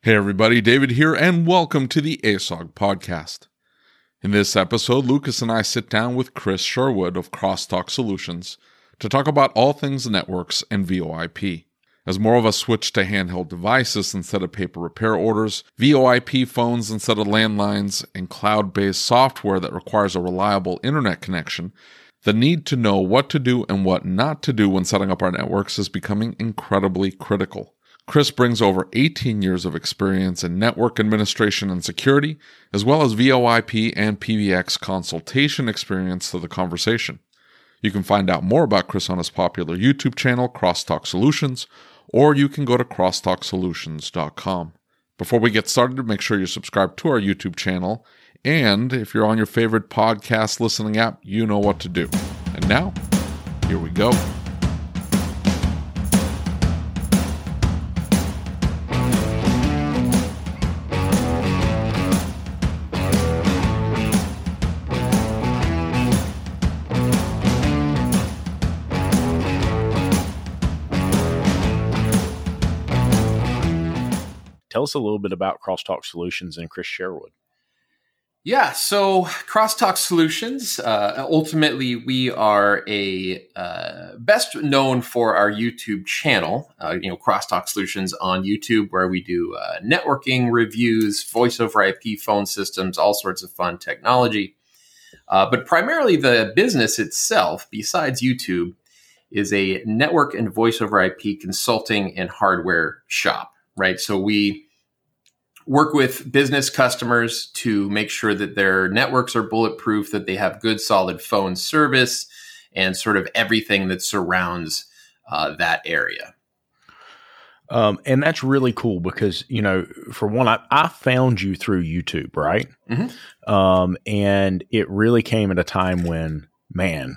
Hey everybody, David here, and welcome to the ASOG Podcast. In this episode, Lucas and I sit down with Chris Sherwood of Crosstalk Solutions to talk about all things networks and VoIP. As more of us switch to handheld devices instead of paper repair orders, VoIP phones instead of landlines, and cloud-based software that requires a reliable internet connection, the need to know what to do and what not to do when setting up our networks is becoming incredibly critical. Chris brings over 18 years of experience in network administration and security, as well as VoIP and PBX consultation experience to the conversation. You can find out more about Chris on his popular YouTube channel, Crosstalk Solutions, or you can go to crosstalksolutions.com. Before we get started, make sure you subscribe to our YouTube channel, and if you're on your favorite podcast listening app, you know what to do. And now, here we go. Tell us a little bit about Crosstalk Solutions and Chris Sherwood. Yeah, so Crosstalk Solutions, ultimately we are best known for our YouTube channel, Crosstalk Solutions on YouTube, where we do networking reviews, voice over IP phone systems, all sorts of fun technology. But primarily the business itself, besides YouTube, is a network and voice over IP consulting and hardware shop. Right. So we work with business customers to make sure that their networks are bulletproof, that they have good, solid phone service, and sort of everything that surrounds that area. And that's really cool because, for one, I found you through YouTube, right? Mm-hmm. And it really came at a time when, man,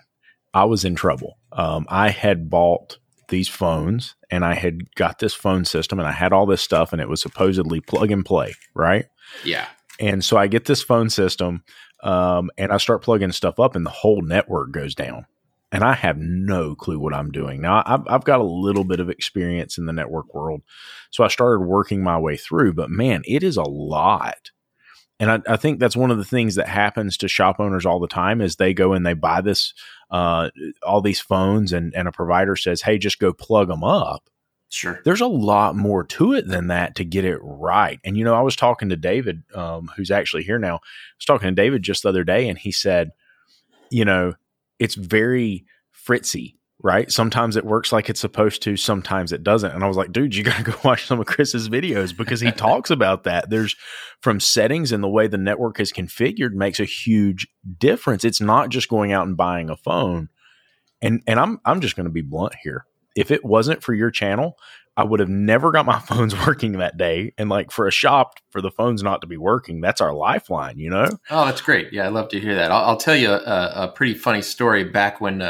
I was in trouble. I had bought these phones and I had got this phone system and I had all this stuff and it was supposedly plug and play. Right. Yeah. And so I get this phone system, and I start plugging stuff up and the whole network goes down and I have no clue what I'm doing. Now I've got a little bit of experience in the network world. So I started working my way through, but man, it is a lot. And I think that's one of the things that happens to shop owners all the time is they go and they buy this, all these phones and a provider says, "Hey, just go plug them up." Sure. There's a lot more to it than that to get it right. And, I was talking to David, who's actually here now. I was talking to David just the other day and he said, it's very fritzy. Right. Sometimes it works like it's supposed to. Sometimes it doesn't. And I was like, dude, you got to go watch some of Chris's videos because he talks about that. There's from settings and the way the network is configured makes a huge difference. It's not just going out and buying a phone. And I'm just going to be blunt here. If it wasn't for your channel, I would have never got my phones working that day. And like for a shop, for the phones not to be working, that's our lifeline, Oh, that's great. Yeah, I love to hear that. I'll tell you a pretty funny story back when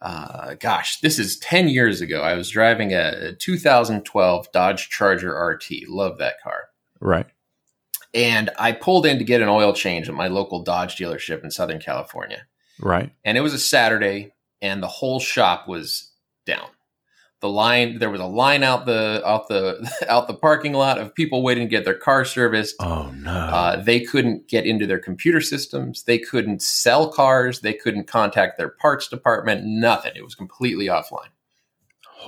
This is 10 years ago. I was driving a 2012 Dodge Charger RT. Love that car. Right. And I pulled in to get an oil change at my local Dodge dealership in Southern California. Right. And it was a Saturday, and the whole shop was down. The line, there was a line out the parking lot of people waiting to get their car serviced. Oh no! They couldn't get into their computer systems. They couldn't sell cars. They couldn't contact their parts department. Nothing. It was completely offline.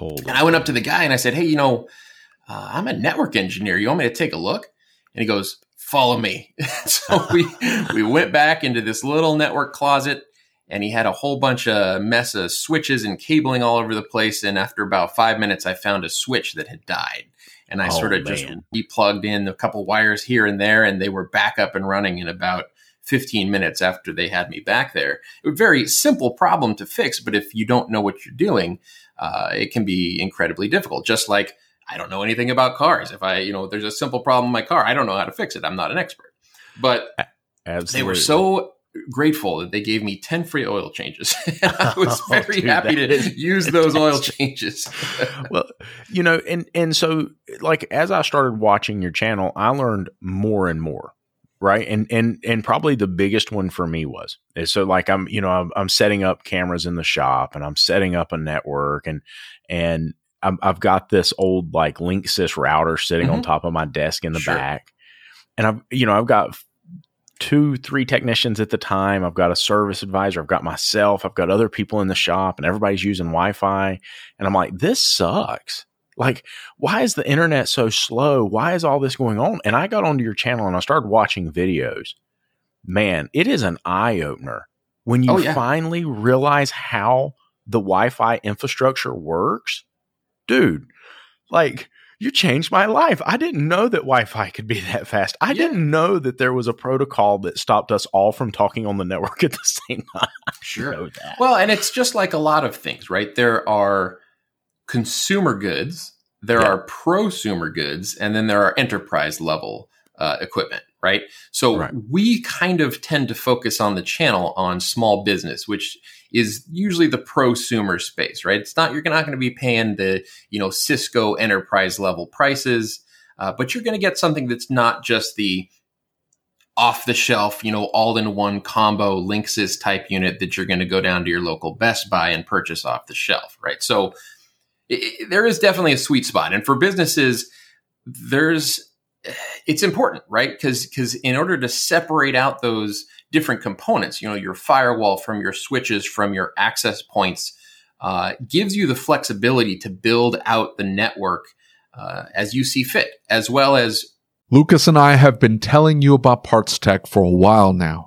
And I went up to the guy and I said, "Hey, I'm a network engineer. You want me to take a look?" And he goes, "Follow me." So we went back into this little network closet. And he had a whole bunch of mess of switches and cabling all over the place. And after about 5 minutes, I found a switch that had died. And I just replugged in a couple wires here and there. And they were back up and running in about 15 minutes after they had me back there. It was a very simple problem to fix. But if you don't know what you're doing, it can be incredibly difficult. Just like I don't know anything about cars. If there's a simple problem in my car, I don't know how to fix it. I'm not an expert. But Absolutely. They were so grateful that they gave me 10 free oil changes. I was very happy to use those oil changes. Well, and so like, as I started watching your channel, I learned more and more. Right. And probably the biggest one for me was, so like, I'm setting up cameras in the shop and I'm setting up a network and I've got this old like Linksys router sitting on top of my desk in the back. And I've got 2-3 technicians at the time. I've got a service advisor. I've got myself. I've got other people in the shop and everybody's using Wi-Fi. And I'm like, this sucks. Like, why is the internet so slow? Why is all this going on? And I got onto your channel and I started watching videos. Man, it is an eye opener when you finally realize how the Wi-Fi infrastructure works. Dude, like, you changed my life. I didn't know that Wi-Fi could be that fast. I didn't know that there was a protocol that stopped us all from talking on the network at the same time. Sure. Well, and it's just like a lot of things, right? There are consumer goods, there are prosumer goods, and then there are enterprise level equipment, right? So we kind of tend to focus on the channel on small business, which is usually the prosumer space, right? It's not, you're not going to be paying the, Cisco enterprise level prices, but you're going to get something that's not just the off the shelf, all in one combo Linksys type unit that you're going to go down to your local Best Buy and purchase off the shelf, right? So there is definitely a sweet spot. And for businesses, it's important, right? Because in order to separate out those different components, your firewall from your switches, from your access points, gives you the flexibility to build out the network as you see fit, as well as... Lucas and I have been telling you about PartsTech for a while now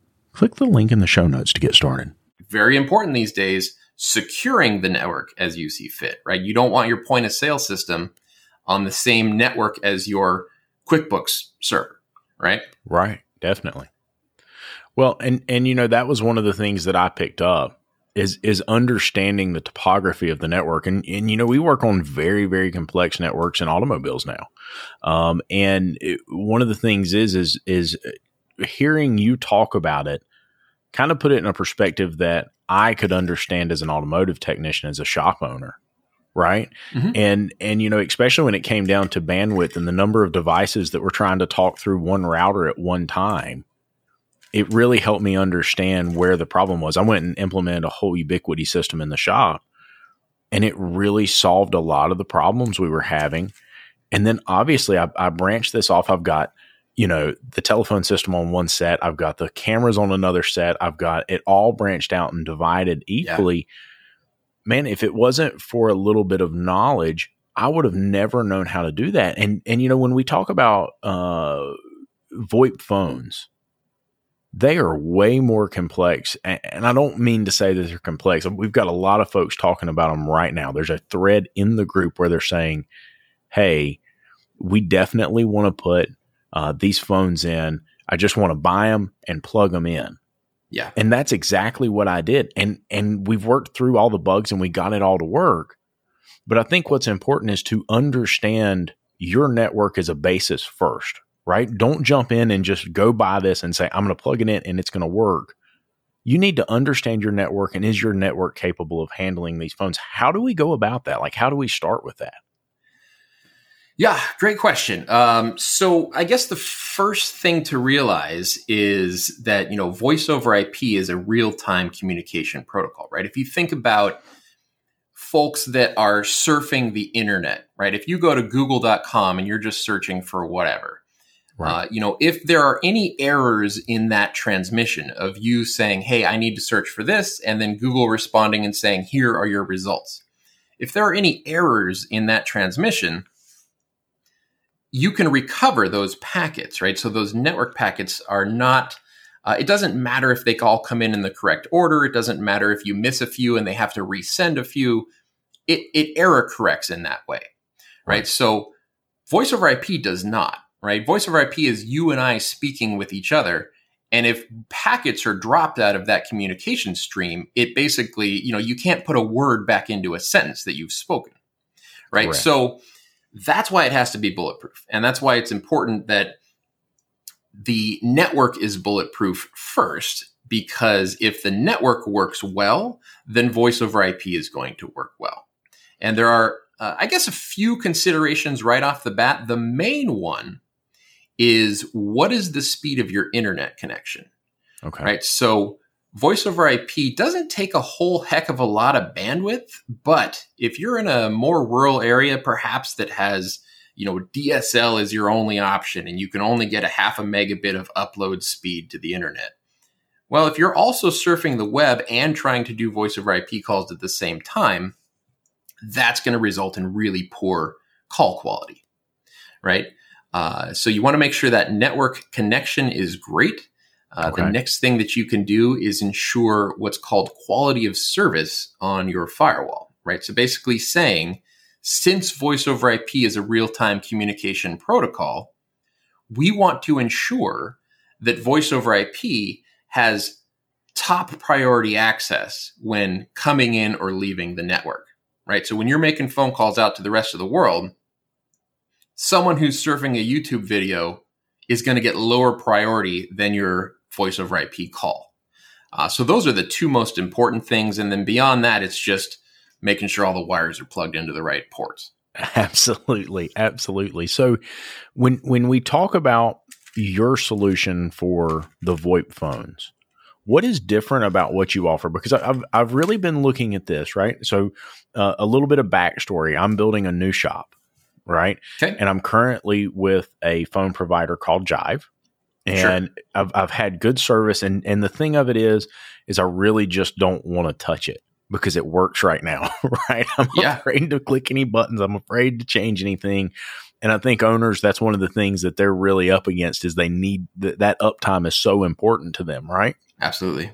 Click the link in the show notes to get started. Very important these days, securing the network as you see fit, right? You don't want your point-of-sale system on the same network as your QuickBooks server. Right? Right. Definitely. Well, and that was one of the things that I picked up is understanding the topography of the network. And you know, we work on very, very complex networks in automobiles now. One of the things is hearing you talk about it kind of put it in a perspective that I could understand as an automotive technician, as a shop owner. Right. Mm-hmm. And, you know, especially when it came down to bandwidth and the number of devices that were trying to talk through one router at one time, it really helped me understand where the problem was. I went and implemented a whole Ubiquiti system in the shop, and it really solved a lot of the problems we were having. And then obviously I branched this off. I've got, you know, the telephone system on one set. I've got the cameras on another set. I've got it all branched out and divided equally. Yeah. Man, if it wasn't for a little bit of knowledge, I would have never known how to do that. And you know, when we talk about VoIP phones, they are way more complex. And I don't mean to say that they're complex. We've got a lot of folks talking about them right now. There's a thread in the group where they're saying, hey, we definitely want to put these phones in. I just want to buy them and plug them in. Yeah. And that's exactly what I did. And we've worked through all the bugs and we got it all to work. But I think what's important is to understand your network as a basis first, right? Don't jump in and just go buy this and say, I'm going to plug it in and it's going to work. You need to understand your network, and is your network capable of handling these phones? How do we go about that? Like, how do we start with that? Yeah, great question. So I guess the first thing to realize is that, you know, voice over IP is a real-time communication protocol, right? If you think about folks that are surfing the internet, right? If you go to google.com and you're just searching for whatever, right. You know, if there are any errors in that transmission of you saying, hey, I need to search for this, and then Google responding and saying, here are your results. If there are any errors in that transmission, you can recover those packets, right? So those network packets are not, it doesn't matter if they all come in the correct order. It doesn't matter if you miss a few and they have to resend a few. It error corrects in that way, right? So voice over IP does not, right? Voice over IP is you and I speaking with each other. And if packets are dropped out of that communication stream, it basically, you know, you can't put a word back into a sentence that you've spoken, right? Correct. So that's why it has to be bulletproof. And that's why it's important that the network is bulletproof first, because if the network works well, then voice over IP is going to work well. And there are, I guess, a few considerations right off the bat. The main one is, what is the speed of your internet connection? Okay. Right. So voice over IP doesn't take a whole heck of a lot of bandwidth, but if you're in a more rural area, perhaps that has, you know, DSL is your only option and you can only get a half a megabit of upload speed to the internet. Well, if you're also surfing the web and trying to do voice over IP calls at the same time, that's going to result in really poor call quality, right? So you want to make sure that network connection is great. Okay. The next thing that you can do is ensure what's called quality of service on your firewall, right? So basically saying, since voice over IP is a real-time communication protocol, we want to ensure that voice over IP has top priority access when coming in or leaving the network, right? So when you're making phone calls out to the rest of the world, someone who's surfing a YouTube video is going to get lower priority than your voice over IP call. So those are the two most important things. And then beyond that, it's just making sure all the wires are plugged into the right ports. Absolutely. Absolutely. So when we talk about your solution for the VoIP phones, what is different about what you offer? Because I've really been looking at this, right? So a little bit of backstory. I'm building a new shop. Right. Okay. And I'm currently with a phone provider called Jive, and sure. I've had good service. And the thing of it is I really just don't want to touch it because it works right now. Right. I'm afraid to click any buttons. I'm afraid to change anything. And I think owners, that's one of the things that they're really up against, is they need that uptime is so important to them. Right. Absolutely.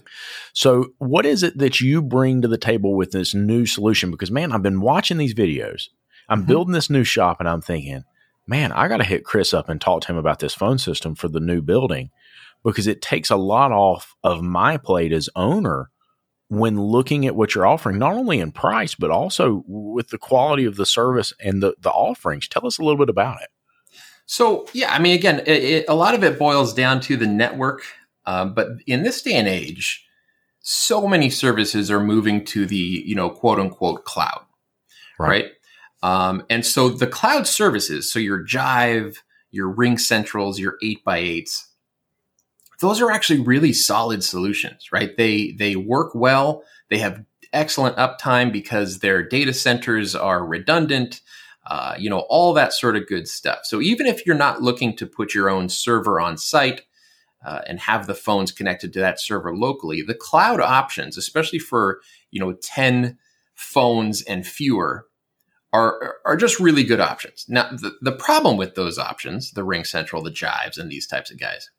So what is it that you bring to the table with this new solution? Because, man, I've been watching these videos. I'm building this new shop and I'm thinking, man, I got to hit Chris up and talk to him about this phone system for the new building, because it takes a lot off of my plate as owner when looking at what you're offering, not only in price, but also with the quality of the service and the offerings. Tell us a little bit about it. So, yeah, I mean, again, a lot of it boils down to the network. But in this day and age, so many services are moving to the, quote unquote cloud, right? And so the cloud services, so your Jive, your Ring Centrals, your 8x8s, those are actually really solid solutions, right? They work well. They have excellent uptime because their data centers are redundant, all that sort of good stuff. So even if you're not looking to put your own server on site and have the phones connected to that server locally, the cloud options, especially for, 10 phones and fewer, are just really good options. Now, the problem with those options, the Ring Central, the Jives, and these types of guys,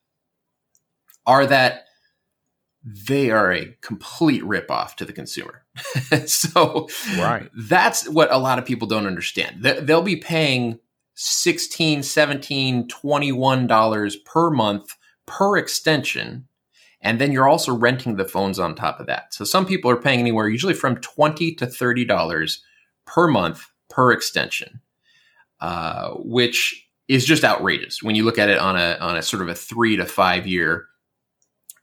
are that they are a complete ripoff to the consumer. So that's what a lot of people don't understand. They'll be paying $16, $17, $21 per month per extension. And then you're also renting the phones on top of that. So some people are paying anywhere usually from $20 to $30 per month per extension, which is just outrageous when you look at it on a sort of a 3 to 5 year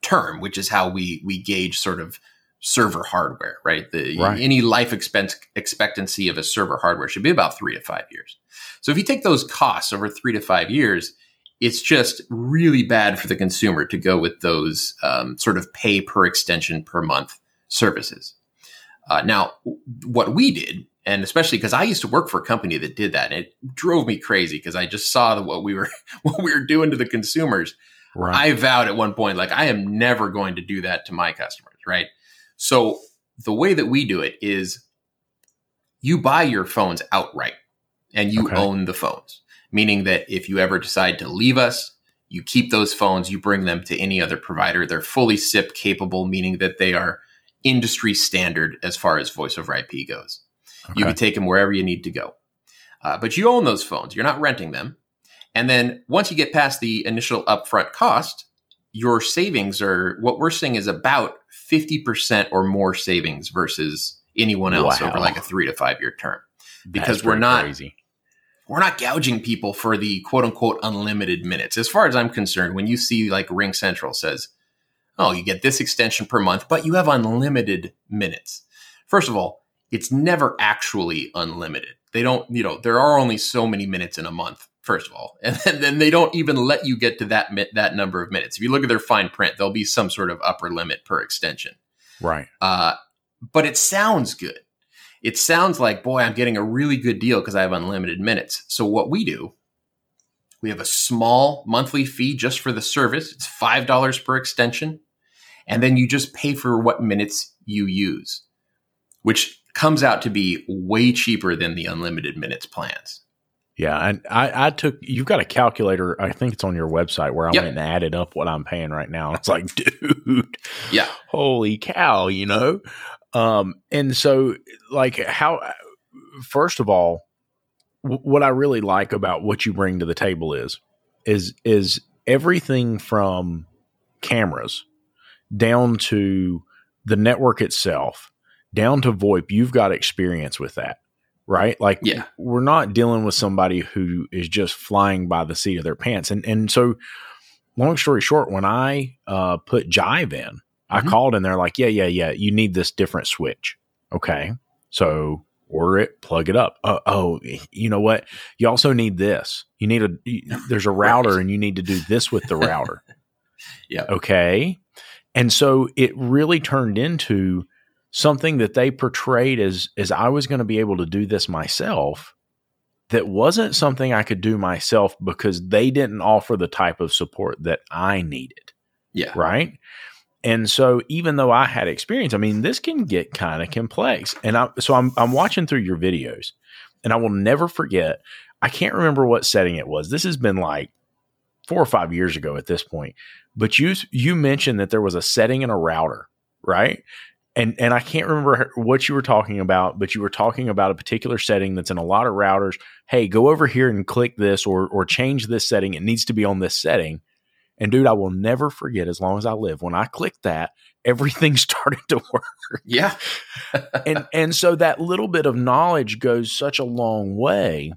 term, which is how we gauge sort of server hardware, right? Any life expectancy of a server hardware should be about 3 to 5 years. So if you take those costs over 3 to 5 years, it's just really bad for the consumer to go with those sort of pay per extension per month services. Now, what we did, and especially because I used to work for a company that did that, and it drove me crazy because I just saw what we were doing to the consumers. I vowed at one point, I am never going to do that to my customers, right? So the way that we do it is you buy your phones outright and you own the phones, meaning that if you ever decide to leave us, you keep those phones, you bring them to any other provider. They're fully SIP capable, meaning that they are industry standard as far as voice over IP goes. You can take them wherever you need to go. But you own those phones. You're not renting them. And then once you get past the initial upfront cost, your savings are, what we're seeing is about 50% or more savings versus anyone else over a 3 to 5 year term. Because we're not gouging people for the quote unquote unlimited minutes. As far as I'm concerned, when you see Ring Central says, oh, you get this extension per month, but you have unlimited minutes. First of all, it's never actually unlimited. They don't, there are only so many minutes in a month. First of all, and then they don't even let you get to that number of minutes. If you look at their fine print, there'll be some sort of upper limit per extension. But it sounds good. It sounds like, boy, I'm getting a really good deal because I have unlimited minutes. So what we do, we have a small monthly fee just for the service. It's $5 per extension. And then you just pay for what minutes you use, which comes out to be way cheaper than the unlimited minutes plans. Yeah, I took, you've got a calculator, I think it's on your website, where I went and added up what I'm paying right now. It's like, dude, holy cow, And so, first of all, what I really like about what you bring to the table is everything from cameras down to the network itself, down to VoIP. You've got experience with that. Right? We're not dealing with somebody who is just flying by the seat of their pants. And so long story short, when I put Jive in, I called in there you need this different switch. Okay. So order it, plug it up. You know what? You also need this. You need there's a router and you need to do this with the router. Okay. And so it really turned into something that they portrayed as I was going to be able to do this myself, that wasn't something I could do myself because they didn't offer the type of support that I needed. Yeah. Right. And so even though I had experience, I mean, this can get kind of complex. And I'm watching through your videos and I will never forget. I can't remember what setting it was. This has been 4 or 5 years ago at this point, but you mentioned that there was a setting in a router, right? And I can't remember what you were talking about, but you were talking about a particular setting that's in a lot of routers. Hey, go over here and click this or change this setting. It needs to be on this setting. And dude, I will never forget as long as I live. When I clicked that, everything started to work. Yeah. And so that little bit of knowledge goes such a long way.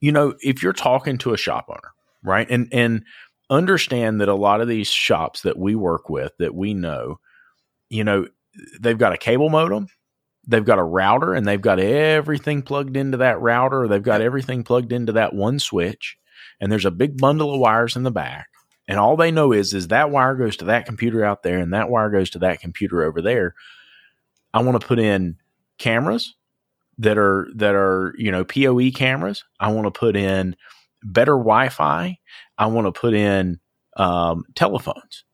You know, if you're talking to a shop owner, right? And understand that a lot of these shops that we work with, that we know, you know, they've got a cable modem, they've got a router, and they've got everything plugged into that router. They've got everything plugged into that one switch. And there's a big bundle of wires in the back. And all they know is that wire goes to that computer out there and that wire goes to that computer over there. I want to put in cameras that are, you know, PoE cameras. I want to put in better Wi-Fi. I want to put in telephones.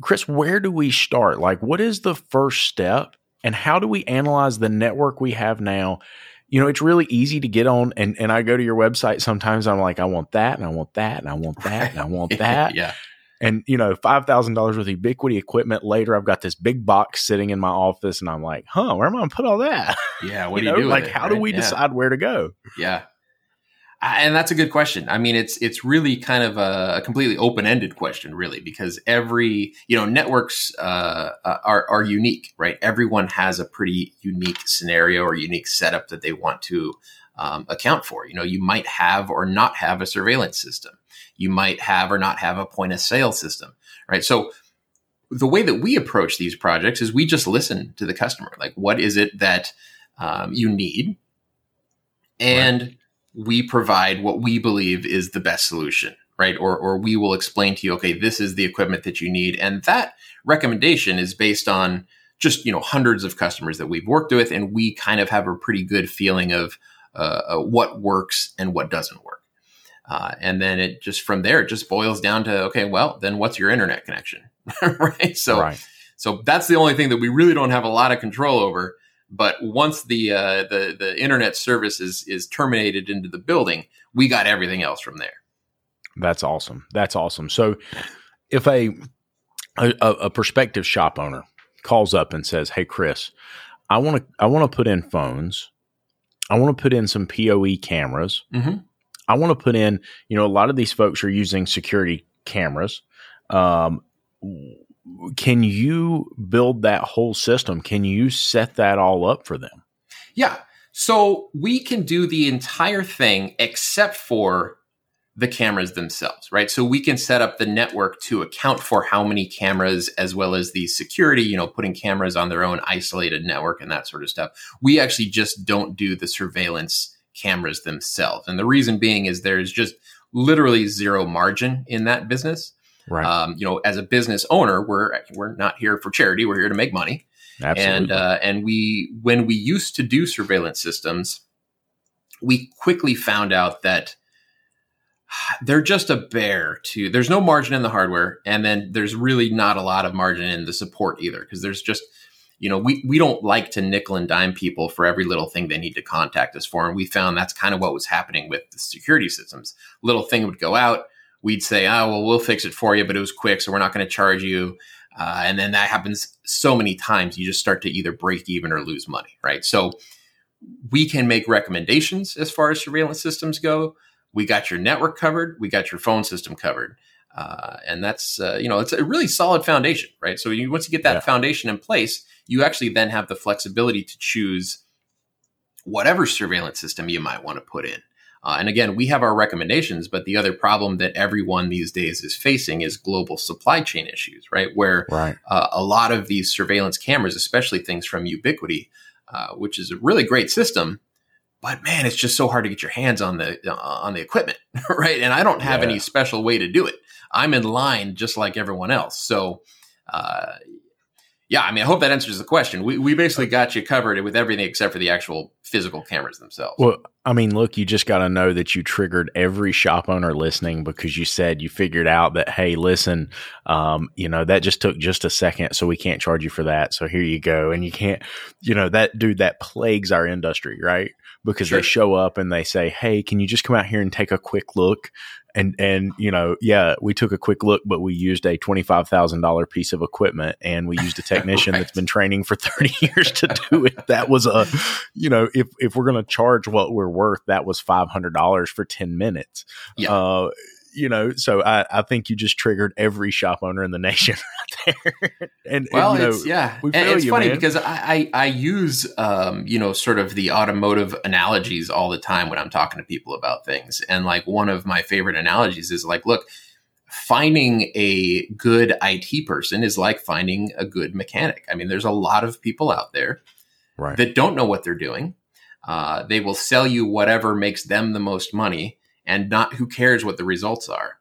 Chris, where do we start? Like, what is the first step? And how do we analyze the network we have now? You know, it's really easy to get on, and I go to your website sometimes. I'm like, I want that, and I want that, and I want that, and I want that. Yeah. And, you know, $5,000 worth of Ubiquiti equipment later, I've got this big box sitting in my office, and I'm like, huh, where am I going to put all that? Yeah, what do you do? Like, how do we decide where to go? Yeah. And that's a good question. I mean, it's really kind of a completely open-ended question, really, because every, you know, networks are unique, right? Everyone has a pretty unique scenario or unique setup that they want to account for. You know, you might have or not have a surveillance system. You might have or not have a point of sale system, right? So the way that we approach these projects is we just listen to the customer. Like, what is it that you need? And right. We provide what we believe is the best solution, right? Or we will explain to you, okay, this is the equipment that you need. And that recommendation is based on just, you know, hundreds of customers that we've worked with. And we kind of have a pretty good feeling of what works and what doesn't work. And then it just, from there, it just boils down to, okay, well, then what's your internet connection, right? So that's the only thing that we really don't have a lot of control over. But once the internet service is terminated into the building, we got everything else from there. That's awesome. That's awesome. So if a prospective shop owner calls up and says, "Hey, Chris, I want to put in phones. I want to put in some PoE cameras. Mm-hmm. I want to put in, you know, a lot of these folks are using security cameras. Can you build that whole system? Can you set that all up for them?" Yeah. So we can do the entire thing except for the cameras themselves, right? So we can set up the network to account for how many cameras, as well as the security, you know, putting cameras on their own isolated network and that sort of stuff. We actually just don't do the surveillance cameras themselves. And the reason being is there's just literally zero margin in that business. Right. You know, as a business owner, we're not here for charity. We're here to make money. Absolutely. And when we used to do surveillance systems, we quickly found out that they're just a bear to. There's no margin in the hardware, and then there's really not a lot of margin in the support either, because there's just, you know, we don't like to nickel and dime people for every little thing they need to contact us for, and we found that's kind of what was happening with the security systems. Little thing would go out. We'd say, oh, well, we'll fix it for you, but it was quick, so we're not going to charge you. And then that happens so many times, you just start to either break even or lose money, right? So we can make recommendations as far as surveillance systems go. We got your network covered. We got your phone system covered. And that's, you know, it's a really solid foundation, right? So once you get that foundation in place, you actually then have the flexibility to choose whatever surveillance system you might want to put in. And again, we have our recommendations, but the other problem that everyone these days is facing is global supply chain issues, right? Where a lot of these surveillance cameras, especially things from Ubiquiti, which is a really great system, but man, it's just so hard to get your hands on the equipment, right? And I don't have any special way to do it. I'm in line just like everyone else. So, yeah, I mean, I hope that answers the question. We basically got you covered with everything except for the actual physical cameras themselves. Well, I mean, look, you just got to know that you triggered every shop owner listening, because you said you figured out that, hey, listen, you know, that just took just a second, so we can't charge you for that. So here you go. And you can't, you know, that plagues our industry, right? Because they show up and they say, hey, can you just come out here and take a quick look? And you know, yeah, we took a quick look, but we used a $25,000 piece of equipment, and we used a technician that's been training for 30 years to do it. That was a, you know, if we're going to charge what we're worth, that was $500 for 10 minutes. Yeah. you know, so I think you just triggered every shop owner in the nation right there. And well, and, you know, it's, yeah. We feel and it's you, funny man. Because I use, you know, sort of the automotive analogies all the time when I'm talking to people about things. And like one of my favorite analogies is like, look, finding a good IT person is like finding a good mechanic. I mean, there's a lot of people out there right. that don't know what they're doing. They will sell you whatever makes them the most money and not who cares what the results are.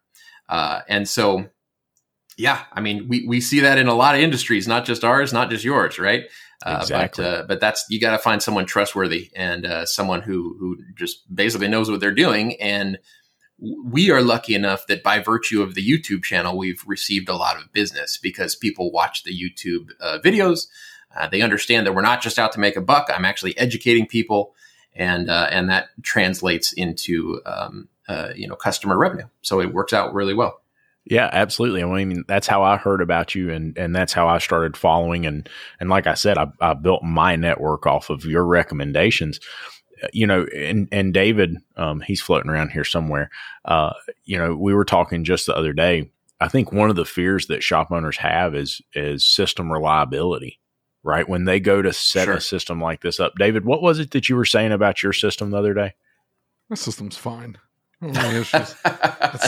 And so, yeah, I mean, we see that in a lot of industries, not just ours, not just yours, right? Exactly. But that's, you got to find someone trustworthy and someone who just basically knows what they're doing. And we are lucky enough that by virtue of the YouTube channel, we've received a lot of business because people watch the YouTube videos. They understand that we're not just out to make a buck. I'm actually educating people, and that translates into you know, customer revenue. So it works out really well. Yeah, absolutely. I mean, that's how I heard about you, and that's how I started following. And like I said, I built my network off of your recommendations. You know, and David, he's floating around here somewhere. You know, we were talking just the other day. I think one of the fears that shop owners have is system reliability. Right. When they go to set sure. a system like this up, David, what was it that you were saying about your system the other day? My system's fine. No issues.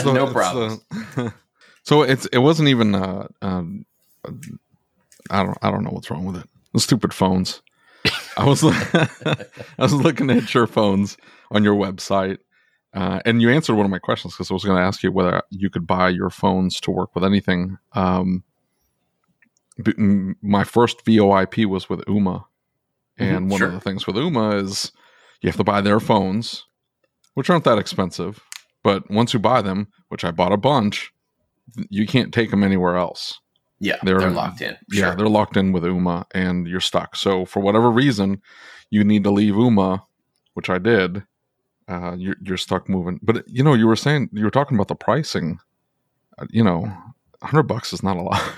No problem. So it wasn't even, I don't know what's wrong with it. The stupid phones. I was looking at your phones on your website and you answered one of my questions because I was going to ask you whether you could buy your phones to work with anything. My first VoIP was with Ooma, and one sure. of the things with Ooma is you have to buy their phones, which aren't that expensive, but once you buy them, which I bought a bunch, you can't take them anywhere else. Yeah, they're locked in. Yeah, sure. They're locked in with Ooma, and you're stuck. So for whatever reason, you need to leave Ooma, which I did. You're stuck moving. But you know, you were talking about the pricing. You know, $100 is not a lot.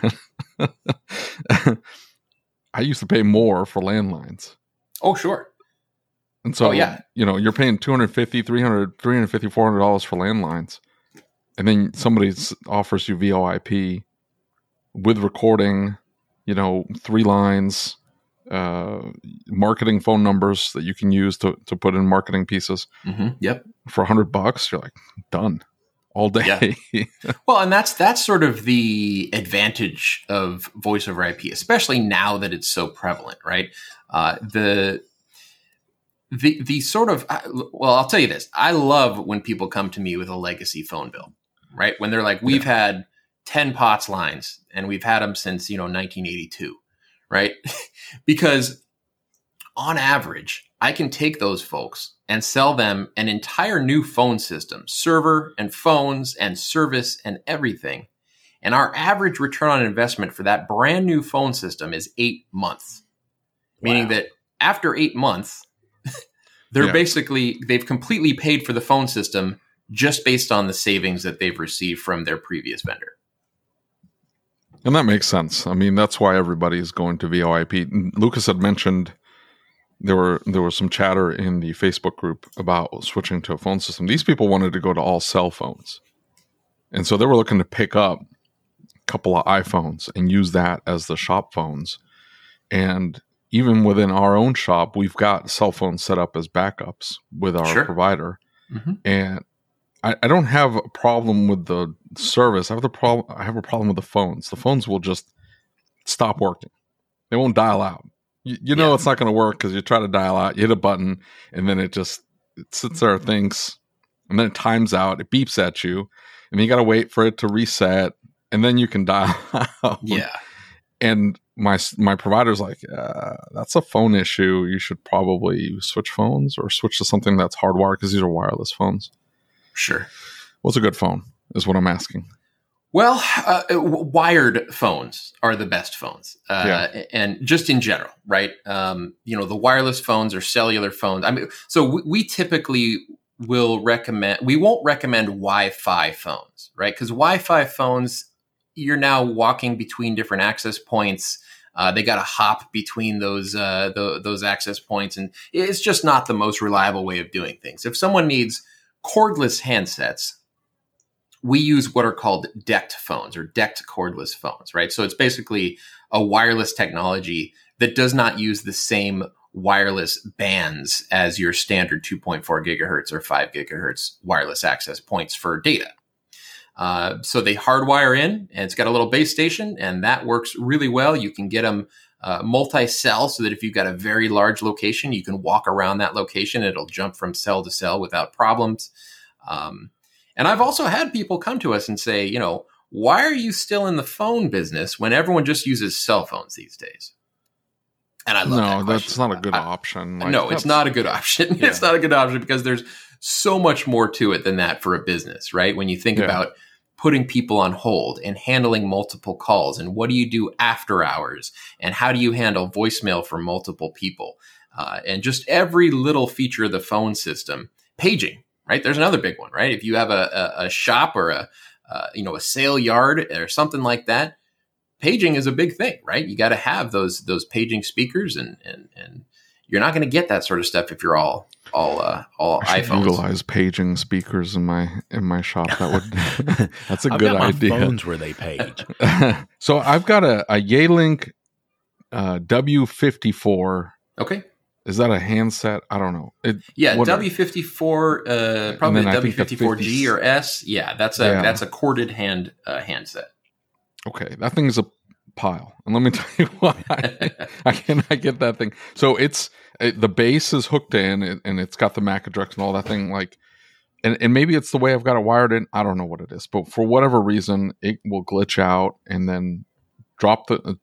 I used to pay more for landlines. Oh, sure. And so, yeah. You know, you're paying $250, $300, $350, $400 for landlines. And then somebody offers you VoIP with recording, you know, 3 lines, marketing phone numbers that you can use to put in marketing pieces. Mm-hmm. Yep. For $100, you're like, done. All day. Yeah. Well, and that's sort of the advantage of voice over IP, especially now that it's so prevalent, right? The sort of, well, I'll tell you this. I love when people come to me with a legacy phone bill, right? When they're like, we've had 10 POTS lines and we've had them since, you know, 1982, right? Because on average, I can take those folks and sell them an entire new phone system, server and phones and service and everything. And our average return on investment for that brand new phone system is 8 months, meaning that after 8 months, they're basically, they've completely paid for the phone system just based on the savings that they've received from their previous vendor. And that makes sense. I mean, that's why everybody is going to VoIP. Lucas had mentioned there was some chatter in the Facebook group about switching to a phone system. These people wanted to go to all cell phones. And so they were looking to pick up a couple of iPhones and use that as the shop phones. And even within our own shop, we've got cell phones set up as backups with our sure. provider. Mm-hmm. And I don't have a problem with the service. I have a problem with the phones. The phones will just stop working. They won't dial out. You know it's not going to work because you try to dial out, you hit a button, and then it sits there, thinks, and then it times out, it beeps at you, and you got to wait for it to reset, and then you can dial out. Yeah. And my provider's like, that's a phone issue. You should probably switch phones or switch to something that's hardwired because these are wireless phones. Sure. What's a good phone is what I'm asking. Well, wired phones are the best phones, and just in general, right? You know, the wireless phones or cellular phones. I mean, so we typically won't recommend Wi-Fi phones, right? Because Wi-Fi phones, you're now walking between different access points. They got to hop between those access points, and it's just not the most reliable way of doing things. If someone needs cordless handsets, we use what are called DECT phones or DECT cordless phones, right? So it's basically a wireless technology that does not use the same wireless bands as your standard 2.4 gigahertz or 5 gigahertz wireless access points for data. So they hardwire in, and it's got a little base station, and that works really well. You can get them multi-cell so that if you've got a very large location, you can walk around that location. It'll jump from cell to cell without problems. And I've also had people come to us and say, you know, why are you still in the phone business when everyone just uses cell phones these days? And I love that question. That's not a good option. No, it's not a good option. It's not a good option because there's so much more to it than that for a business, right? When you think about putting people on hold and handling multiple calls and what do you do after hours and how do you handle voicemail for multiple people and just every little feature of the phone system. Paging, right? There's another big one, right? If you have a shop or a sale yard or something like that, paging is a big thing, right? You got to have those paging speakers, and you're not going to get that sort of stuff if you're all I should iPhones. Utilize paging speakers in my shop. That's a good idea. My phones where they page. So I've got a Yealink W54. Okay. Is that a handset? I don't know. W54, probably the W54G or S. Yeah, that's a corded handset. Okay, that thing is a pile, and let me tell you why I cannot get that thing. So the base is hooked in, and it's got the MAC address and all that thing. Like, and maybe it's the way I've got it wired in. I don't know what it is, but for whatever reason, it will glitch out and then drop the.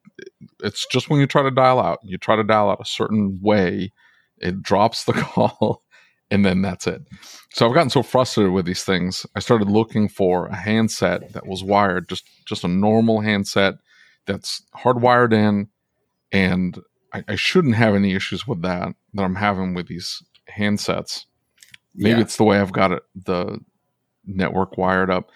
It's just when you try to dial out. You try to dial out a certain way, it drops the call, and then that's it. So I've gotten so frustrated with these things, I started looking for a handset that was wired, just a normal handset that's hardwired in, and I shouldn't have any issues with that I'm having with these handsets. Maybe it's the way I've got it, the network wired up.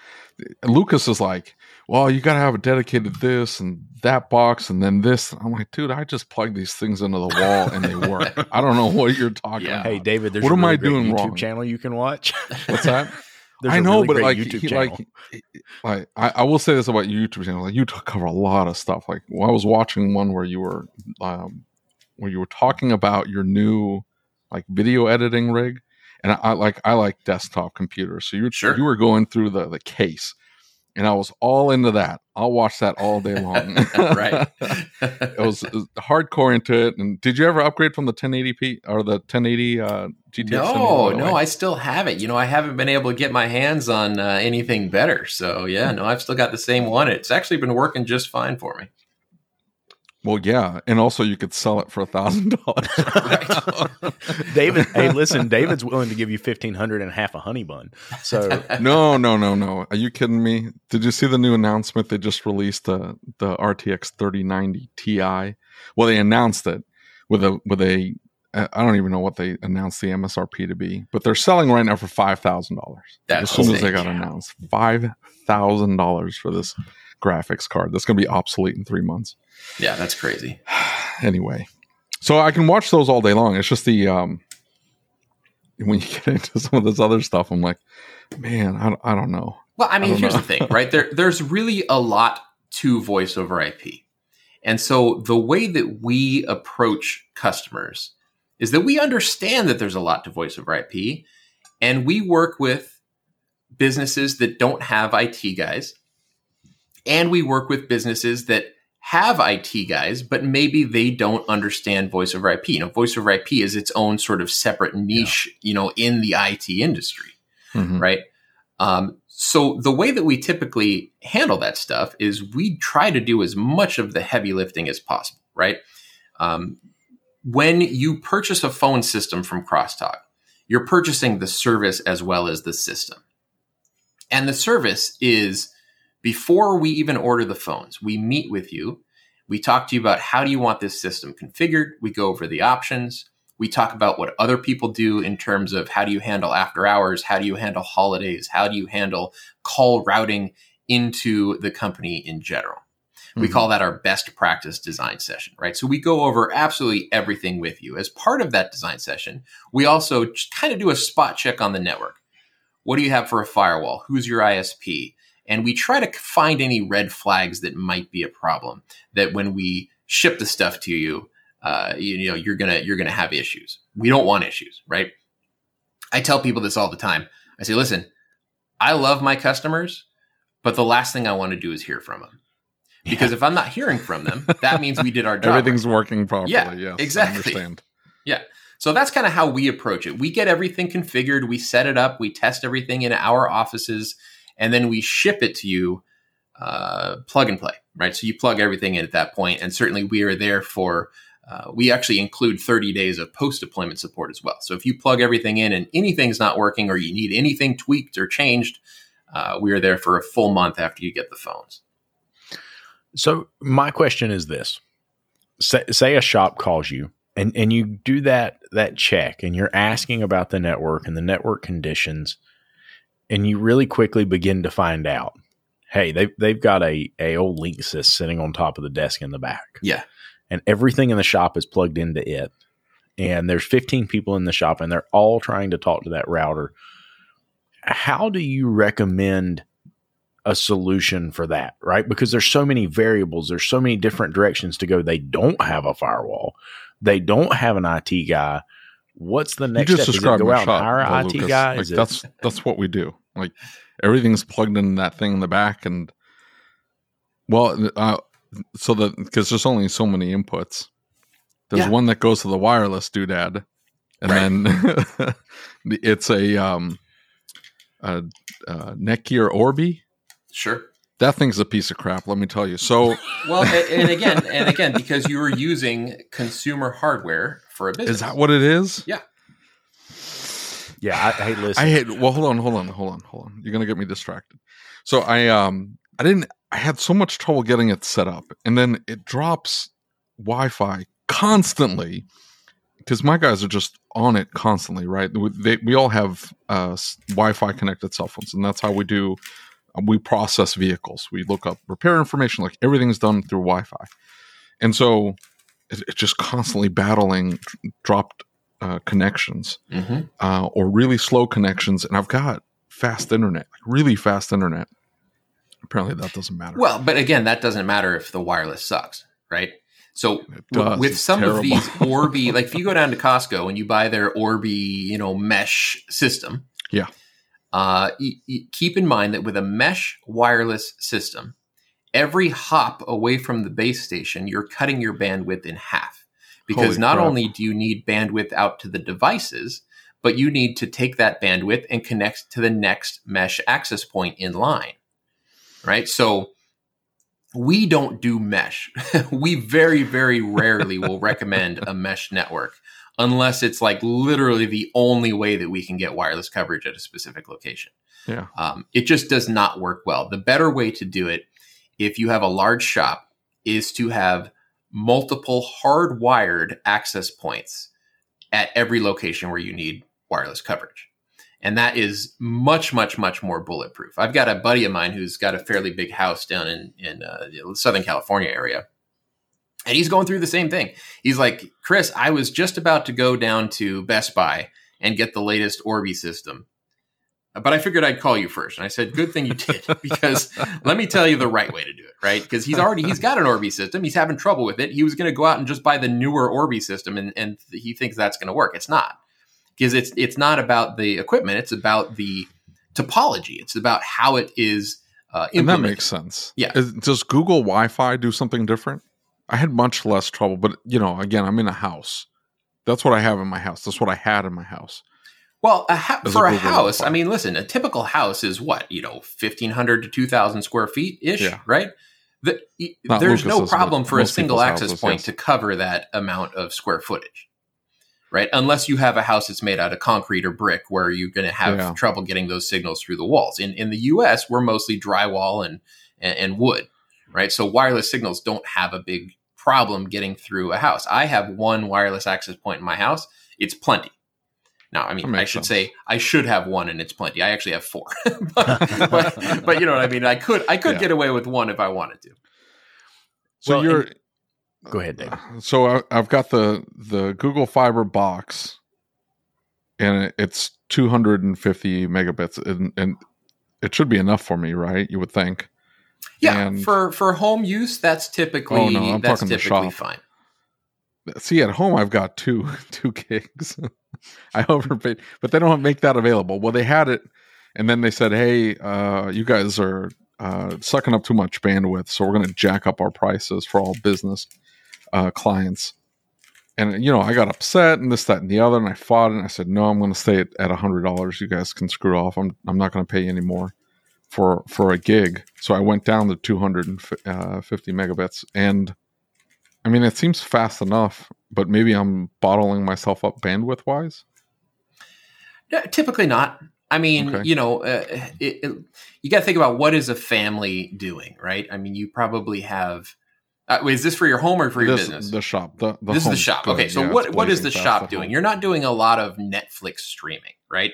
Lucas is like, well, you got to have a dedicated this and that box and then this. I'm like, dude, I just plug these things into the wall and they work. I don't know what you're talking about. Hey, David, there's a really great YouTube wrong? Channel you can watch. What's that? I will say this about your YouTube channel. Like, you cover a lot of stuff. Like, well, I was watching one where you were talking about your new video editing rig. And I like desktop computers. So you were going through the case, and I was all into that. I'll watch that all day long. Right. It was hardcore into it. And did you ever upgrade from the 1080p or the 1080 GTX? No, I still have it. You know, I haven't been able to get my hands on anything better. So I've still got the same one. It's actually been working just fine for me. Well, yeah, and also you could sell it for $1,000. David, hey, listen, David's willing to give you $1,500 and half a honey bun. So no. Are you kidding me? Did you see the new announcement? They just released the RTX 3090 Ti. Well, they announced it with a. I don't even know what they announced the MSRP to be, but they're selling right now for $5,000. As soon as they got announced, $5,000 for this graphics card. That's going to be obsolete in 3 months. Yeah, that's crazy. Anyway, so I can watch those all day long. It's just the when you get into some of this other stuff, I'm like, man, I don't know. Well, I mean, here's the thing, right? There's really a lot to voice over IP. And so the way that we approach customers is that we understand that there's a lot to voice over IP, and we work with businesses that don't have IT guys, and we work with businesses that have IT guys, but maybe they don't understand voice over IP. You know, voice over IP is its own sort of separate niche, in the IT industry, right? So the way that we typically handle that stuff is we try to do as much of the heavy lifting as possible, right? When you purchase a phone system from Crosstalk, you're purchasing the service as well as the system. And the service is, before we even order the phones, we meet with you. We talk to you about how do you want this system configured. We go over the options. We talk about what other people do in terms of how do you handle after hours? How do you handle holidays? How do you handle call routing into the company in general? Mm-hmm. We call that our best practice design session, right? So we go over absolutely everything with you. As part of that design session, we also kind of do a spot check on the network. What do you have for a firewall? Who's your ISP? And we try to find any red flags that might be a problem, that when we ship the stuff to you, you're gonna have issues. We don't want issues, right? I tell people this all the time. I say, listen, I love my customers, but the last thing I want to do is hear from them. Because if I'm not hearing from them, that means we did our job. Everything's working properly. Yeah, yes, exactly. I understand. Yeah. So that's kind of how we approach it. We get everything configured. We set it up. We test everything in our offices. And then we ship it to you plug and play, right? So you plug everything in at that point. And certainly we are there for, we actually include 30 days of post-deployment support as well. So if you plug everything in and anything's not working or you need anything tweaked or changed, we are there for a full month after you get the phones. So my question is this. Say a shop calls you and you do that check and you're asking about the network and the network conditions, and you really quickly begin to find out, hey, they've got a old Linksys sitting on top of the desk in the back. Yeah. And everything in the shop is plugged into it. And there's 15 people in the shop and they're all trying to talk to that router. How do you recommend a solution for that, right? Because there's so many variables. There's so many different directions to go. They don't have a firewall. They don't have an IT guy. What's the next step? Is it go out and hire an IT guy? Like, that's what we do. Like, everything's plugged into that thing in the back. And because there's only so many inputs, there's one that goes to the wireless doodad, and then it's a Netgear Orbi. Sure. That thing's a piece of crap, let me tell you. So, well, and again, because you were using consumer hardware for a business. Is that what it is? Yeah. Yeah, hold on. You're going to get me distracted. So I had so much trouble getting it set up, and then it drops Wi-Fi constantly because my guys are just on it constantly, right? We all have Wi-Fi connected cell phones, and that's how we do. We process vehicles. We look up repair information. Like, everything's done through Wi-Fi. And so it's just constantly battling dropped connections or really slow connections. And I've got fast internet, like really fast internet. Apparently that doesn't matter. Well, but again, that doesn't matter if the wireless sucks, right? So with some of these Orbi, like if you go down to Costco and you buy their Orbi, mesh system. Yeah. Keep in mind that with a mesh wireless system, every hop away from the base station, you're cutting your bandwidth in half, because not only do you need bandwidth out to the devices, but you need to take that bandwidth and connect to the next mesh access point in line, right? So we don't do mesh. We very, very rarely will recommend a mesh network, unless it's like literally the only way that we can get wireless coverage at a specific location. Yeah. It just does not work well. The better way to do it, if you have a large shop, is to have multiple hardwired access points at every location where you need wireless coverage. And that is much, much, much more bulletproof. I've got a buddy of mine who's got a fairly big house down in the Southern California area. And he's going through the same thing. He's like, Chris, I was just about to go down to Best Buy and get the latest Orbi system, but I figured I'd call you first. And I said, good thing you did, because let me tell you the right way to do it, right? Because he's got an Orbi system. He's having trouble with it. He was going to go out and just buy the newer Orbi system, and he thinks that's going to work. It's not, because it's not about the equipment. It's about the topology. It's about how it is implemented. And that makes sense. Yeah. Does Google Wi-Fi do something different? I had much less trouble, but again, I'm in a house. That's what I have in my house. That's what I had in my house. Well, for a house, I mean, listen, a typical house is what, 1,500 to 2,000 square feet ish, right? There's no problem for a single access point to cover that amount of square footage, right? Unless you have a house that's made out of concrete or brick, where you're going to have trouble getting those signals through the walls. In the US, we're mostly drywall and wood. Right. So wireless signals don't have a big problem getting through a house. I have one wireless access point in my house. It's plenty. Now, I mean, I should say I should have one and it's plenty. I actually have four, but you know what I mean? I could get away with one if I wanted to. So go ahead, Dave. So I've got the Google Fiber box, and it's 250 megabits, and it should be enough for me, right? You would think. Yeah, and for home use, that's typically fine. See, at home, I've got two gigs. I overpaid, but they don't make that available. Well, they had it, and then they said, "Hey, you guys are sucking up too much bandwidth, so we're going to jack up our prices for all business clients." And, you know, I got upset and this, that, and the other, and I fought, and I said, no, I'm going to stay at $100. You guys can screw off. I'm not going to pay you any more for a gig. So I went down to 250 megabits. And, I mean, it seems fast enough, but maybe I'm bottling myself up bandwidth-wise? No, typically not. I mean, okay. You know, you got to think about what is a family doing, right? I mean, you probably have... is this for your home or for your business? The shop. This is the shop. Okay, so what is the shop doing? You're not doing a lot of Netflix streaming, right?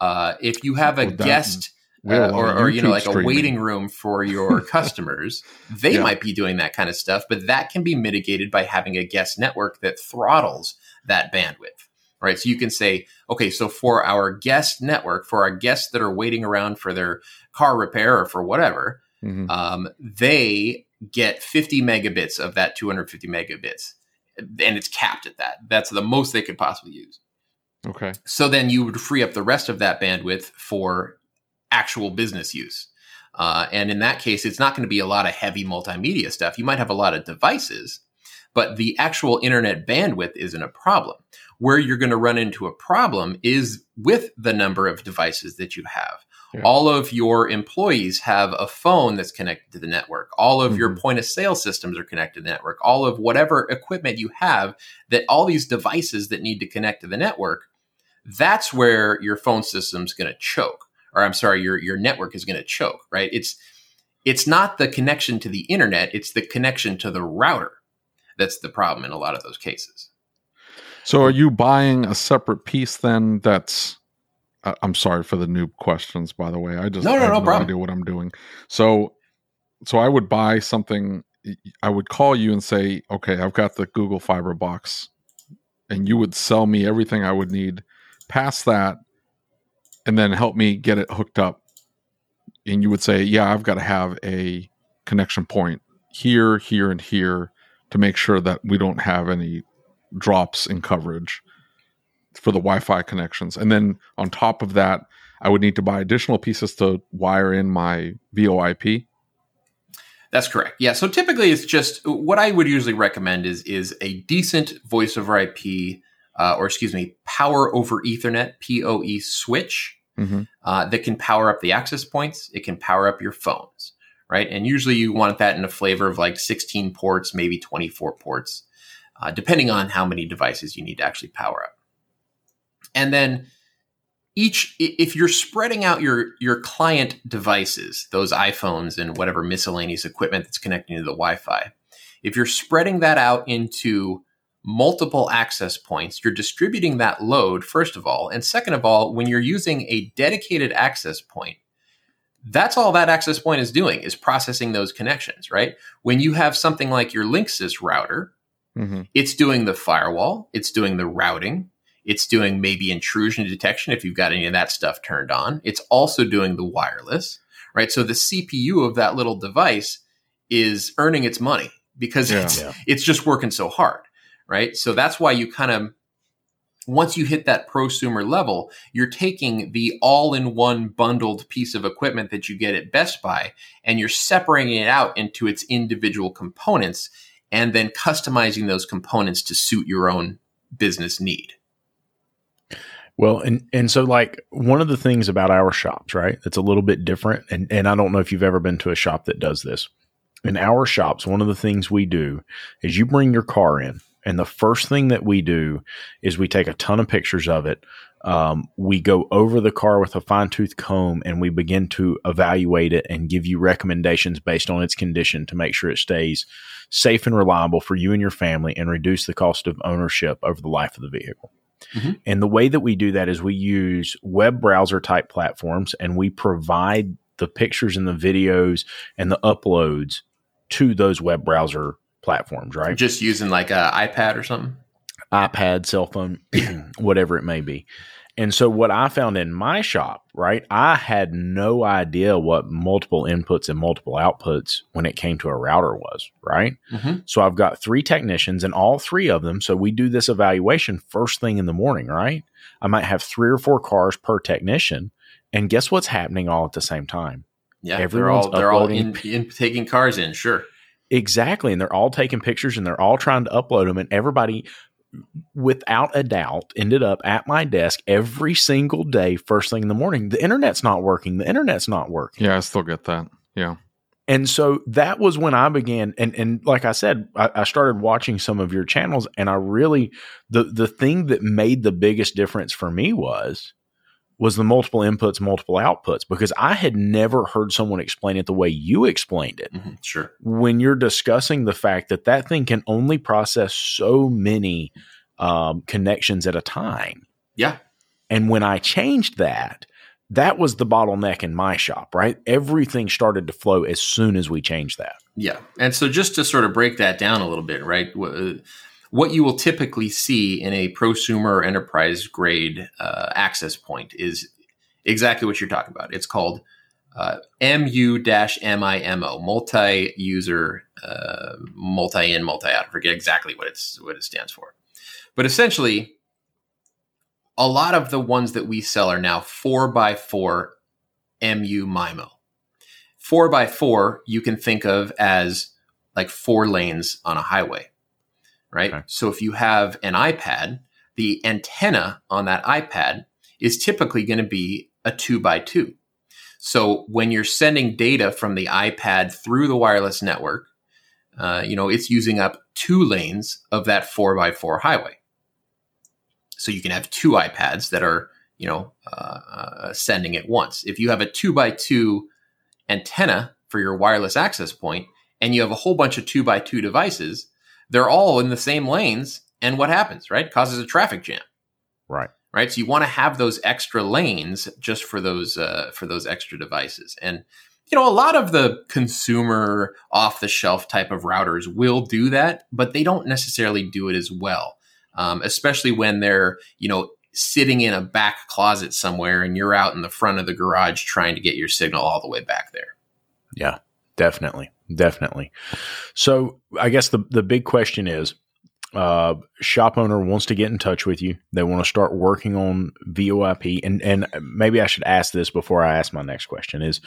If you have a guest or you know, like a waiting room for your customers, they might be doing that kind of stuff, but that can be mitigated by having a guest network that throttles that bandwidth, right? So you can say, okay, so for our guest network, for our guests that are waiting around for their car repair or for whatever, they get 50 megabits of that 250 megabits, and it's capped at that. That's the most they could possibly use. Okay. So then you would free up the rest of that bandwidth for actual business use. And in that case, it's not going to be a lot of heavy multimedia stuff. You might have a lot of devices, but the actual internet bandwidth isn't a problem. Where you're going to run into a problem is with the number of devices that you have. Yeah. All of your employees have a phone that's connected to the network. All of your point of sale systems are connected to the network. All of whatever equipment you have, that all these devices that need to connect to the network, that's where your phone system's going to choke. Or I'm sorry, your network is going to choke, right? It's not the connection to the internet. It's the connection to the router that's the problem in a lot of those cases. So are you buying a separate piece then that's... I'm sorry for the noob questions, by the way. I just have no idea what I'm doing. So I would buy something. I would call you and say, okay, I've got the Google Fiber box, and you would sell me everything I would need past that, and then help me get it hooked up. And you would say, yeah, I've got to have a connection point here, here, and here to make sure that we don't have any drops in coverage for the Wi-Fi connections. And then on top of that, I would need to buy additional pieces to wire in my VoIP. That's correct. Yeah. So typically it's just what I would usually recommend is a decent voice over IP, power over Ethernet, PoE switch that can power up the access points. It can power up your phones, right? And usually you want that in a flavor of like 16 ports, maybe 24 ports, depending on how many devices you need to actually power up. And then if you're spreading out your client devices, those iPhones and whatever miscellaneous equipment that's connecting to the Wi-Fi, if you're spreading that out into multiple access points, you're distributing that load, first of all. And second of all, when you're using a dedicated access point, that's all that access point is doing is processing those connections, right? When you have something like your Linksys router, it's doing the firewall, it's doing the routing, it's doing maybe intrusion detection if you've got any of that stuff turned on. It's also doing the wireless, right? So the CPU of that little device is earning its money because it's just working so hard, right? So that's why you kind of, once you hit that prosumer level, you're taking the all-in-one bundled piece of equipment that you get at Best Buy and you're separating it out into its individual components and then customizing those components to suit your own business need. Well, and so like one of the things about our shops, right, that's a little bit different, and I don't know if you've ever been to a shop that does this. In our shops, one of the things we do is you bring your car in, and the first thing that we do is we take a ton of pictures of it. We go over the car with a fine-tooth comb, and we begin to evaluate it and give you recommendations based on its condition to make sure it stays safe and reliable for you and your family and reduce the cost of ownership over the life of the vehicle. And the way that we do that is we use web browser type platforms, and we provide the pictures and the videos and the uploads to those web browser platforms, right? Just using like an iPad or something? iPad, cell phone, whatever it may be. And so what I found in my shop, right, I had no idea what multiple inputs and multiple outputs when it came to a router was, right? Mm-hmm. So I've got three technicians and all three of them. So we do this evaluation first thing in the morning, right? I might have 3 or 4 cars per technician. And guess what's happening all at the same time? Yeah, everyone's they're all taking cars in, sure. Exactly. And they're all taking pictures and they're all trying to upload them. And everybody, without a doubt, ended up at my desk every single day, first thing in the morning. The internet's not working. Yeah, I still get that. Yeah. And so that was when I began. And like I said, I started watching some of your channels, and I really, the thing that made the biggest difference for me was the multiple inputs, multiple outputs, because I had never heard someone explain it the way you explained it. Mm-hmm, sure. When you're discussing the fact that that thing can only process so many connections at a time. Yeah. And when I changed that, that was the bottleneck in my shop, right? Everything started to flow as soon as we changed that. Yeah. And so just to sort of break that down a little bit, right? What you will typically see in a prosumer enterprise grade access point is exactly what you're talking about. It's called MU-MIMO, multi-user, multi-in, multi-out. I forget exactly what it stands for. But essentially, a lot of the ones that we sell are now 4x4 MU-MIMO. 4x4 you can think of as like 4 lanes on a highway. Right. Okay. So if you have an iPad, the antenna on that iPad is typically going to be a 2x2. So when you're sending data from the iPad through the wireless network, it's using up 2 lanes of that 4x4 highway. So you can have 2 iPads that are, sending at once. If you have a 2x2 antenna for your wireless access point, and you have a whole bunch of 2x2 devices, they're all in the same lanes, and what happens, right? Causes a traffic jam, right. So you want to have those extra lanes just for those extra devices, and a lot of the consumer off-the-shelf type of routers will do that, but they don't necessarily do it as well, especially when they're sitting in a back closet somewhere, and you're out in the front of the garage trying to get your signal all the way back there. Yeah, definitely. Definitely. So I guess the big question is, shop owner wants to get in touch with you. They want to start working on VoIP. And maybe I should ask this before I ask my next question is,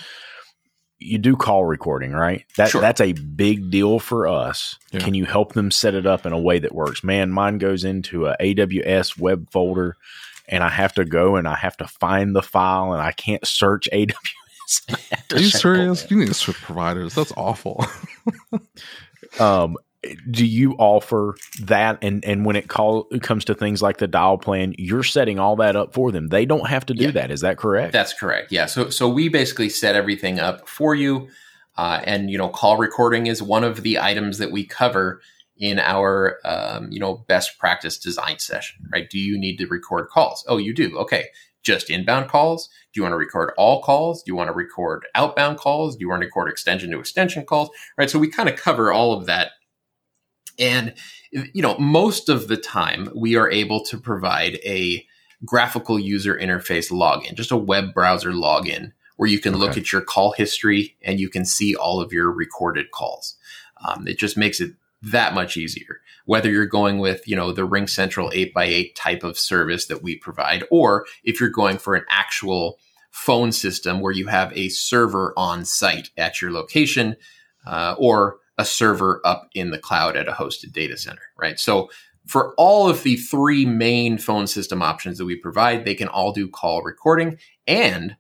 you do call recording, right? Sure. That's a big deal for us. Yeah. Can you help them set it up in a way that works? Man, mine goes into an AWS web folder, and I have to go and I have to find the file, and I can't search AWS. Are you serious? You need to switch providers. That's awful. Do you offer that? And when it comes to things like the dial plan, you're setting all that up for them. They don't have to do that. Is that correct? That's correct. Yeah. So we basically set everything up for you. And call recording is one of the items that we cover in our, best practice design session, right? Do you need to record calls? Oh, you do. Okay. Just inbound calls? Do you want to record all calls? Do you want to record outbound calls? Do you want to record extension to extension calls? Right. So we kind of cover all of that. And, most of the time we are able to provide a graphical user interface login, just a web browser login where you can look at your call history and you can see all of your recorded calls. It just makes it that much easier, whether you're going with, the Ring Central 8x8 type of service that we provide, or if you're going for an actual phone system where you have a server on site at your location, or a server up in the cloud at a hosted data center, right? So for all of the 3 main phone system options that we provide, they can all do call recording. And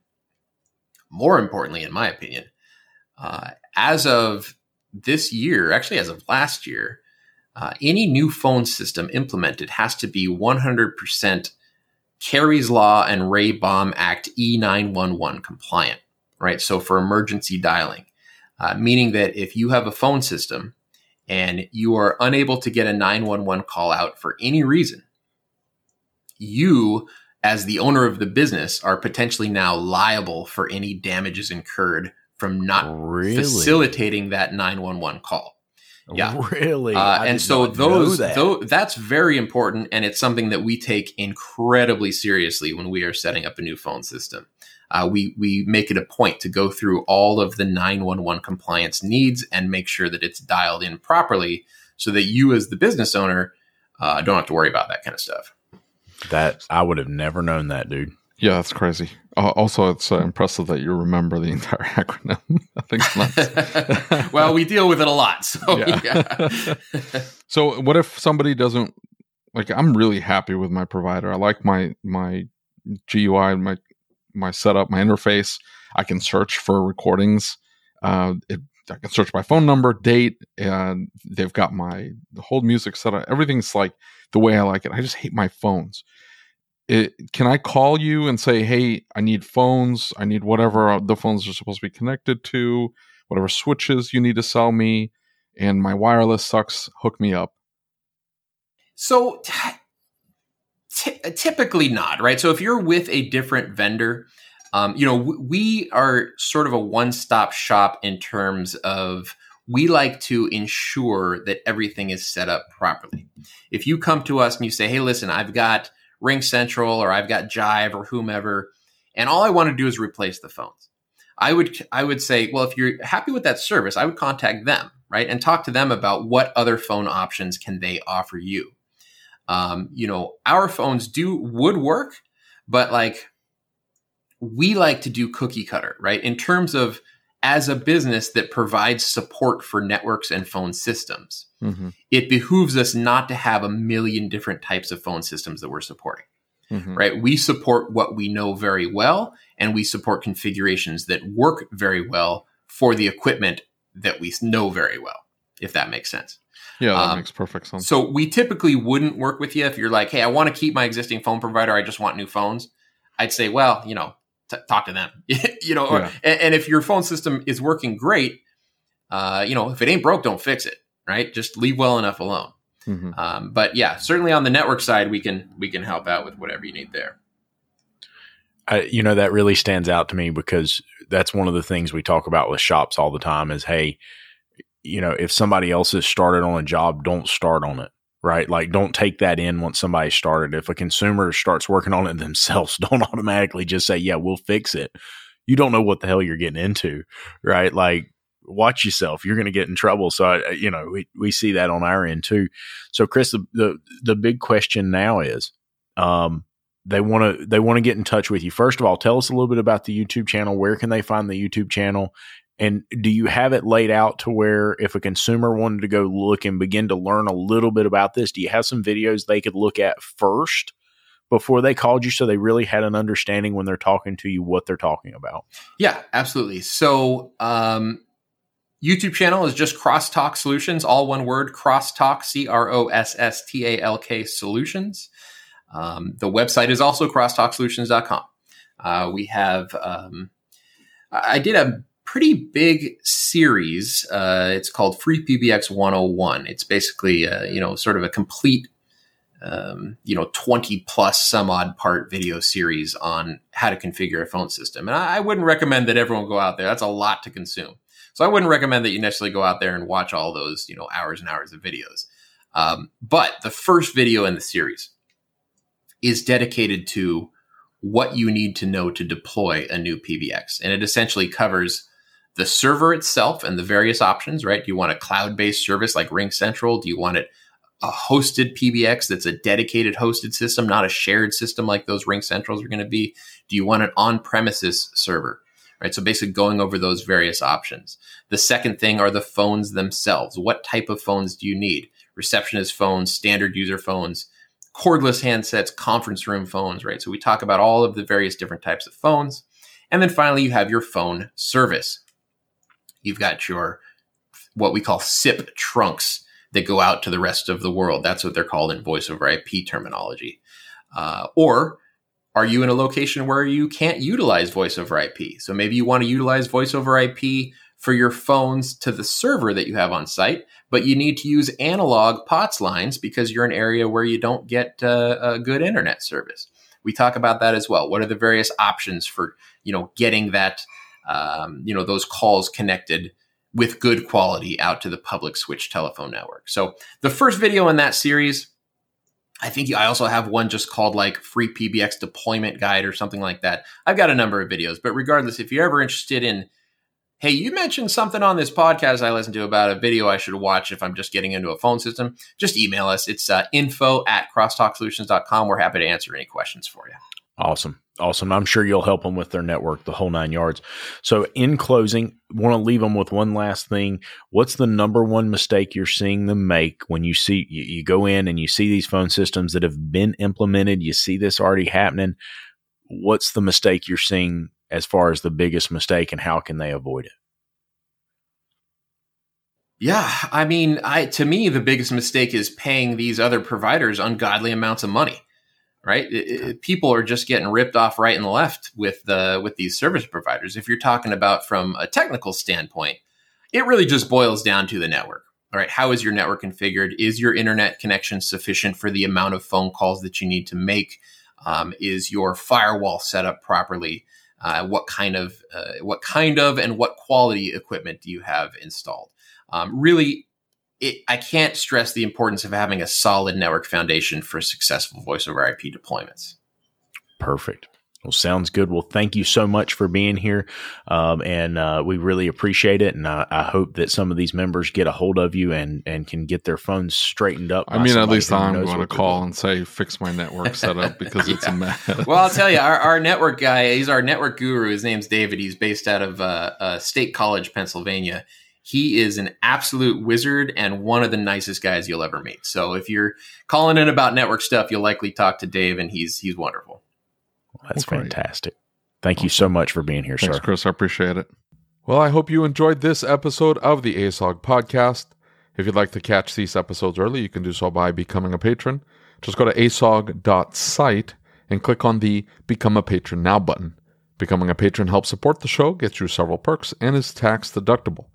more importantly, in my opinion, as of this year, actually as of last year, any new phone system implemented has to be 100% Carey's Law and Ray Baum Act E911 compliant, right? So for emergency dialing, meaning that if you have a phone system and you are unable to get a 911 call out for any reason, you as the owner of the business are potentially now liable for any damages incurred from not facilitating that 911 call. Yeah. Really? And so that's very important. And it's something that we take incredibly seriously when we are setting up a new phone system. We make it a point to go through all of the 911 compliance needs and make sure that it's dialed in properly so that you as the business owner don't have to worry about that kind of stuff. That I would have never known that, dude. Yeah, that's crazy. Also, it's impressive that you remember the entire acronym. I think it's nuts. Well, we deal with it a lot. So, yeah. So what if somebody doesn't, like, I'm really happy with my provider. I like my GUI, my setup, my interface. I can search for recordings. I can search by phone number, date, and they've got the whole music set up. Everything's like the way I like it. I just hate my phones. Can I call you and say, hey, I need phones. I need whatever the phones are supposed to be connected to, whatever switches you need to sell me, and my wireless sucks. Hook me up. So typically not, right? So if you're with a different vendor, we are sort of a one-stop shop in terms of we like to ensure that everything is set up properly. If you come to us and you say, hey, listen, I've got Ring Central, or I've got Jive, or whomever, and all I want to do is replace the phones, I would say, well, if you're happy with that service, I would contact them, right, and talk to them about what other phone options can they offer you. Our phones would work, but we like to do cookie cutter, right? In terms of as a business that provides support for networks and phone systems, mm-hmm. It behooves us not to have a million different types of phone systems that we're supporting, mm-hmm. right? We support what we know very well, and we support configurations that work very well for the equipment that we know very well, if that makes sense. Yeah, that makes perfect sense. So we typically wouldn't work with you if you're like, hey, I want to keep my existing phone provider. I just want new phones. I'd say, well, talk to them, or, yeah. And if your phone system is working great, if it ain't broke, don't fix it, right? Just leave well enough alone. Mm-hmm. But yeah, certainly on the network side, we can help out with whatever you need there. That really stands out to me because that's one of the things we talk about with shops all the time is, hey, if somebody else has started on a job, don't start on it. Right? Like, don't take that in once somebody started. If a consumer starts working on it themselves, don't automatically just say, yeah, we'll fix it. You don't know what the hell you're getting into, right? Like, watch yourself. You're going to get in trouble. So, we see that on our end too. So Chris, the big question now is, they want to get in touch with you. First of all, tell us a little bit about the YouTube channel. Where can they find the YouTube channel? And do you have it laid out to where if a consumer wanted to go look and begin to learn a little bit about this, do you have some videos they could look at first before they called you so they really had an understanding when they're talking to you what they're talking about? Yeah, absolutely. So YouTube channel is just Crosstalk Solutions, all one word, Crosstalk, Crosstalk Solutions. The website is also crosstalksolutions.com. We have, I did a pretty big series. It's called Free PBX 101. It's basically, sort of a complete, 20 plus some odd part video series on how to configure a phone system. And I wouldn't recommend that everyone go out there. That's a lot to consume. So I wouldn't recommend that you necessarily go out there and watch all those, hours and hours of videos. But the first video in the series is dedicated to what you need to know to deploy a new PBX. And it essentially covers the server itself and the various options, right? Do you want a cloud-based service like Ring Central? Do you want a hosted PBX that's a dedicated hosted system, not a shared system like those Ring Centrals are going to be? Do you want an on-premises server, right? So basically going over those various options. The second thing are the phones themselves. What type of phones do you need? Receptionist phones, standard user phones, cordless handsets, conference room phones, right? So we talk about all of the various different types of phones. And then finally, you have your phone service. You've got your, what we call SIP trunks that go out to the rest of the world. That's what they're called in voice over IP terminology. Or are you in a location where you can't utilize voice over IP? So maybe you want to utilize voice over IP for your phones to the server that you have on site, but you need to use analog POTS lines because you're in an area where you don't get a good internet service. We talk about that as well. What are the various options for, getting that, those calls connected with good quality out to the public switch telephone network. So the first video in that series, I think I also have one just called like Free PBX Deployment Guide or something like that. I've got a number of videos, but regardless, if you're ever interested in, hey, you mentioned something on this podcast I listened to about a video I should watch if I'm just getting into a phone system, just email us. It's info@crosstalksolutions.com. We're happy to answer any questions for you. Awesome. I'm sure you'll help them with their network, the whole nine yards. So in closing, want to leave them with one last thing. What's the number one mistake you're seeing them make when you see, you go in and you see these phone systems that have been implemented, you see this already happening. What's the mistake you're seeing as far as the biggest mistake, and how can they avoid it? Yeah. I mean, to me, the biggest mistake is paying these other providers ungodly amounts of money. Right? People are just getting ripped off right and left with these service providers. If you're talking about from a technical standpoint, it really just boils down to the network. All right. How is your network configured? Is your internet connection sufficient for the amount of phone calls that you need to make? Is your firewall set up properly? What kind of and what quality equipment do you have installed? I can't stress the importance of having a solid network foundation for successful voice over IP deployments. Perfect. Well, sounds good. Well, thank you so much for being here. We really appreciate it. And I hope that some of these members get a hold of you and can get their phones straightened up. I mean, at least I'm going to call and say, fix my network setup because it's a mess. Well, I'll tell you, our network guy, he's our network guru. His name's David. He's based out of State College, Pennsylvania. He is an absolute wizard and one of the nicest guys you'll ever meet. So if you're calling in about network stuff, you'll likely talk to Dave, and he's wonderful. Well, that's fantastic. Thank you so much for being here, sir. Thanks, Chris. I appreciate it. Well, I hope you enjoyed this episode of the ASOG Podcast. If you'd like to catch these episodes early, you can do so by becoming a patron. Just go to asog.site and click on the Become a Patron Now button. Becoming a patron helps support the show, gets you several perks, and is tax deductible.